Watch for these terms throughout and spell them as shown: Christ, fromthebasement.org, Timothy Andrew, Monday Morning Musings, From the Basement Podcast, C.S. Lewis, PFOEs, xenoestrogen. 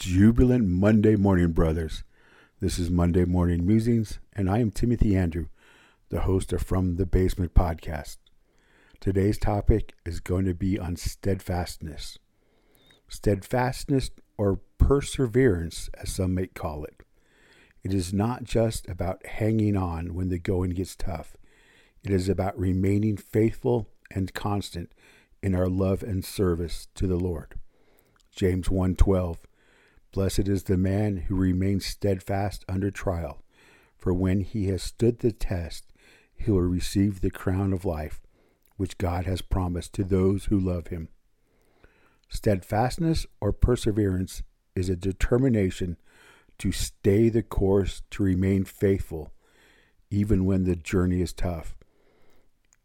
jubilant Monday morning, brothers. This is Monday Morning Musings, and I am Timothy Andrew, the host of From the Basement Podcast. Today's topic is going to be on steadfastness. Steadfastness, or perseverance, as some may call it. It is not just about hanging on when the going gets tough. It is about remaining faithful and constant in our love and service to the Lord. James 1:12, "Blessed is the man who remains steadfast under trial, for when he has stood the test, he will receive the crown of life, which God has promised to those who love him." Steadfastness or perseverance is a determination to stay the course, to remain faithful, even when the journey is tough.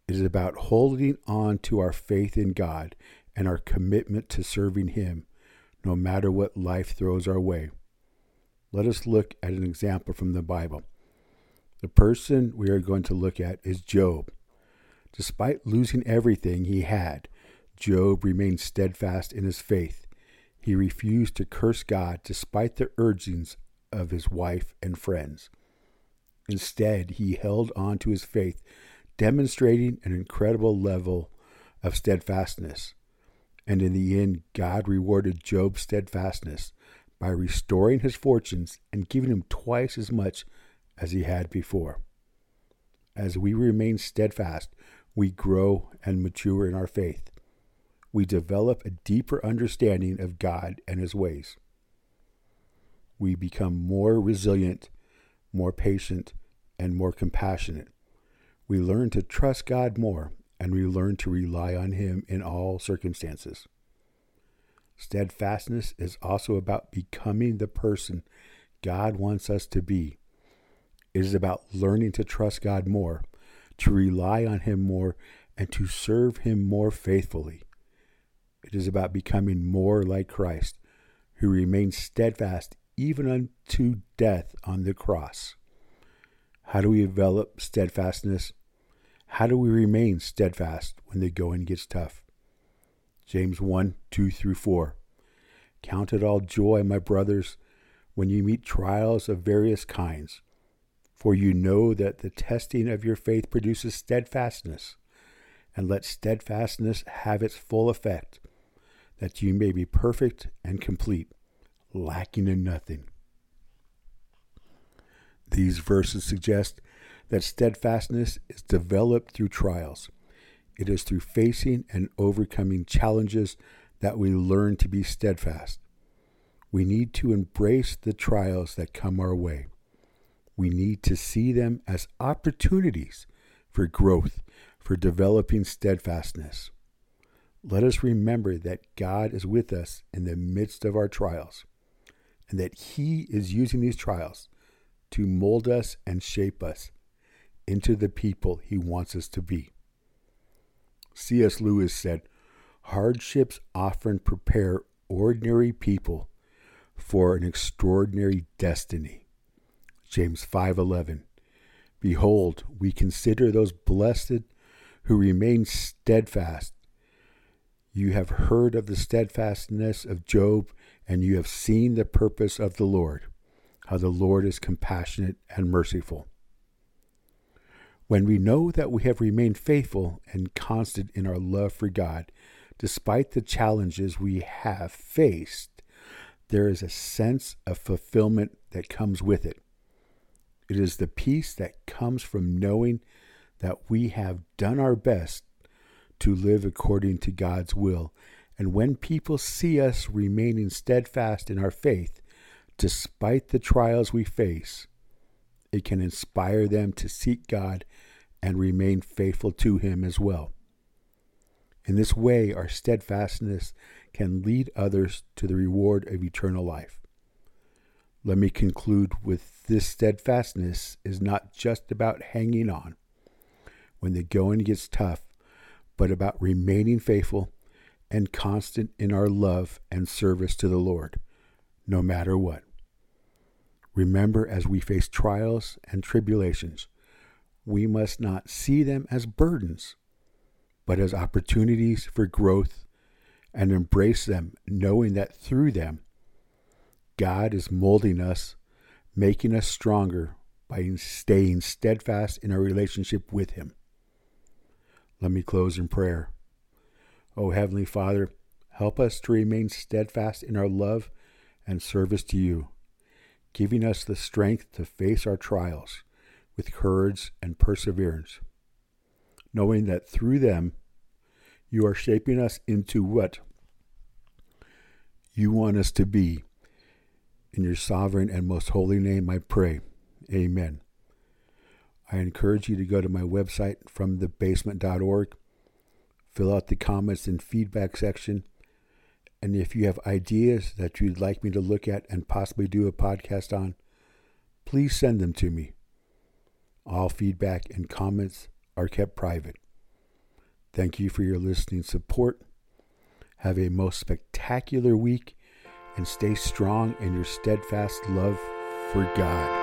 It is about holding on to our faith in God and our commitment to serving Him, no matter what life throws our way. Let us look at an example from the Bible. The person we are going to look at is Job. Despite losing everything he had, Job remained steadfast in his faith. He refused to curse God despite the urgings of his wife and friends. Instead, he held on to his faith, demonstrating an incredible level of steadfastness. And in the end, God rewarded Job's steadfastness by restoring his fortunes and giving him twice as much as he had before. As we remain steadfast, we grow and mature in our faith. We develop a deeper understanding of God and His ways. We become more resilient, more patient, and more compassionate. We learn to trust God more, and we learn to rely on Him in all circumstances. Steadfastness is also about becoming the person God wants us to be. It is about learning to trust God more, to rely on Him more, and to serve Him more faithfully. It is about becoming more like Christ, who remains steadfast even unto death on the cross. How do we develop steadfastness? How do we remain steadfast when the going gets tough? James 1:2-4. "Count it all joy, my brothers, when you meet trials of various kinds, for you know that the testing of your faith produces steadfastness. And let steadfastness have its full effect, that you may be perfect and complete, lacking in nothing." These verses suggest that steadfastness is developed through trials. It is through facing and overcoming challenges that we learn to be steadfast. We need to embrace the trials that come our way. We need to see them as opportunities for growth, for developing steadfastness. Let us remember that God is with us in the midst of our trials, and that He is using these trials to mold us and shape us into the people He wants us to be. C.S. Lewis said, "Hardships often prepare ordinary people for an extraordinary destiny." James 5:11. "Behold, we consider those blessed who remain steadfast. You have heard of the steadfastness of Job, and you have seen the purpose of the Lord, how the Lord is compassionate and merciful." When we know that we have remained faithful and constant in our love for God, despite the challenges we have faced, there is a sense of fulfillment that comes with it. It is the peace that comes from knowing that we have done our best to live according to God's will. And when people see us remaining steadfast in our faith, despite the trials we face, it can inspire them to seek God and remain faithful to Him as well. In this way, our steadfastness can lead others to the reward of eternal life. Let me conclude with this: steadfastness is not just about hanging on when the going gets tough, but about remaining faithful and constant in our love and service to the Lord, no matter what. Remember, as we face trials and tribulations, we must not see them as burdens, but as opportunities for growth, and embrace them, knowing that through them, God is molding us, making us stronger by staying steadfast in our relationship with Him. Let me close in prayer. Oh, Heavenly Father, help us to remain steadfast in our love and service to You, giving us the strength to face our trials with courage and perseverance, knowing that through them, You are shaping us into what You want us to be. In Your sovereign and most holy name, I pray. Amen. I encourage you to go to my website, fromthebasement.org, fill out the comments and feedback section, and if you have ideas that you'd like me to look at and possibly do a podcast on, please send them to me. All feedback and comments are kept private. Thank you for your listening support. Have a most spectacular week and stay strong in your steadfast love for God.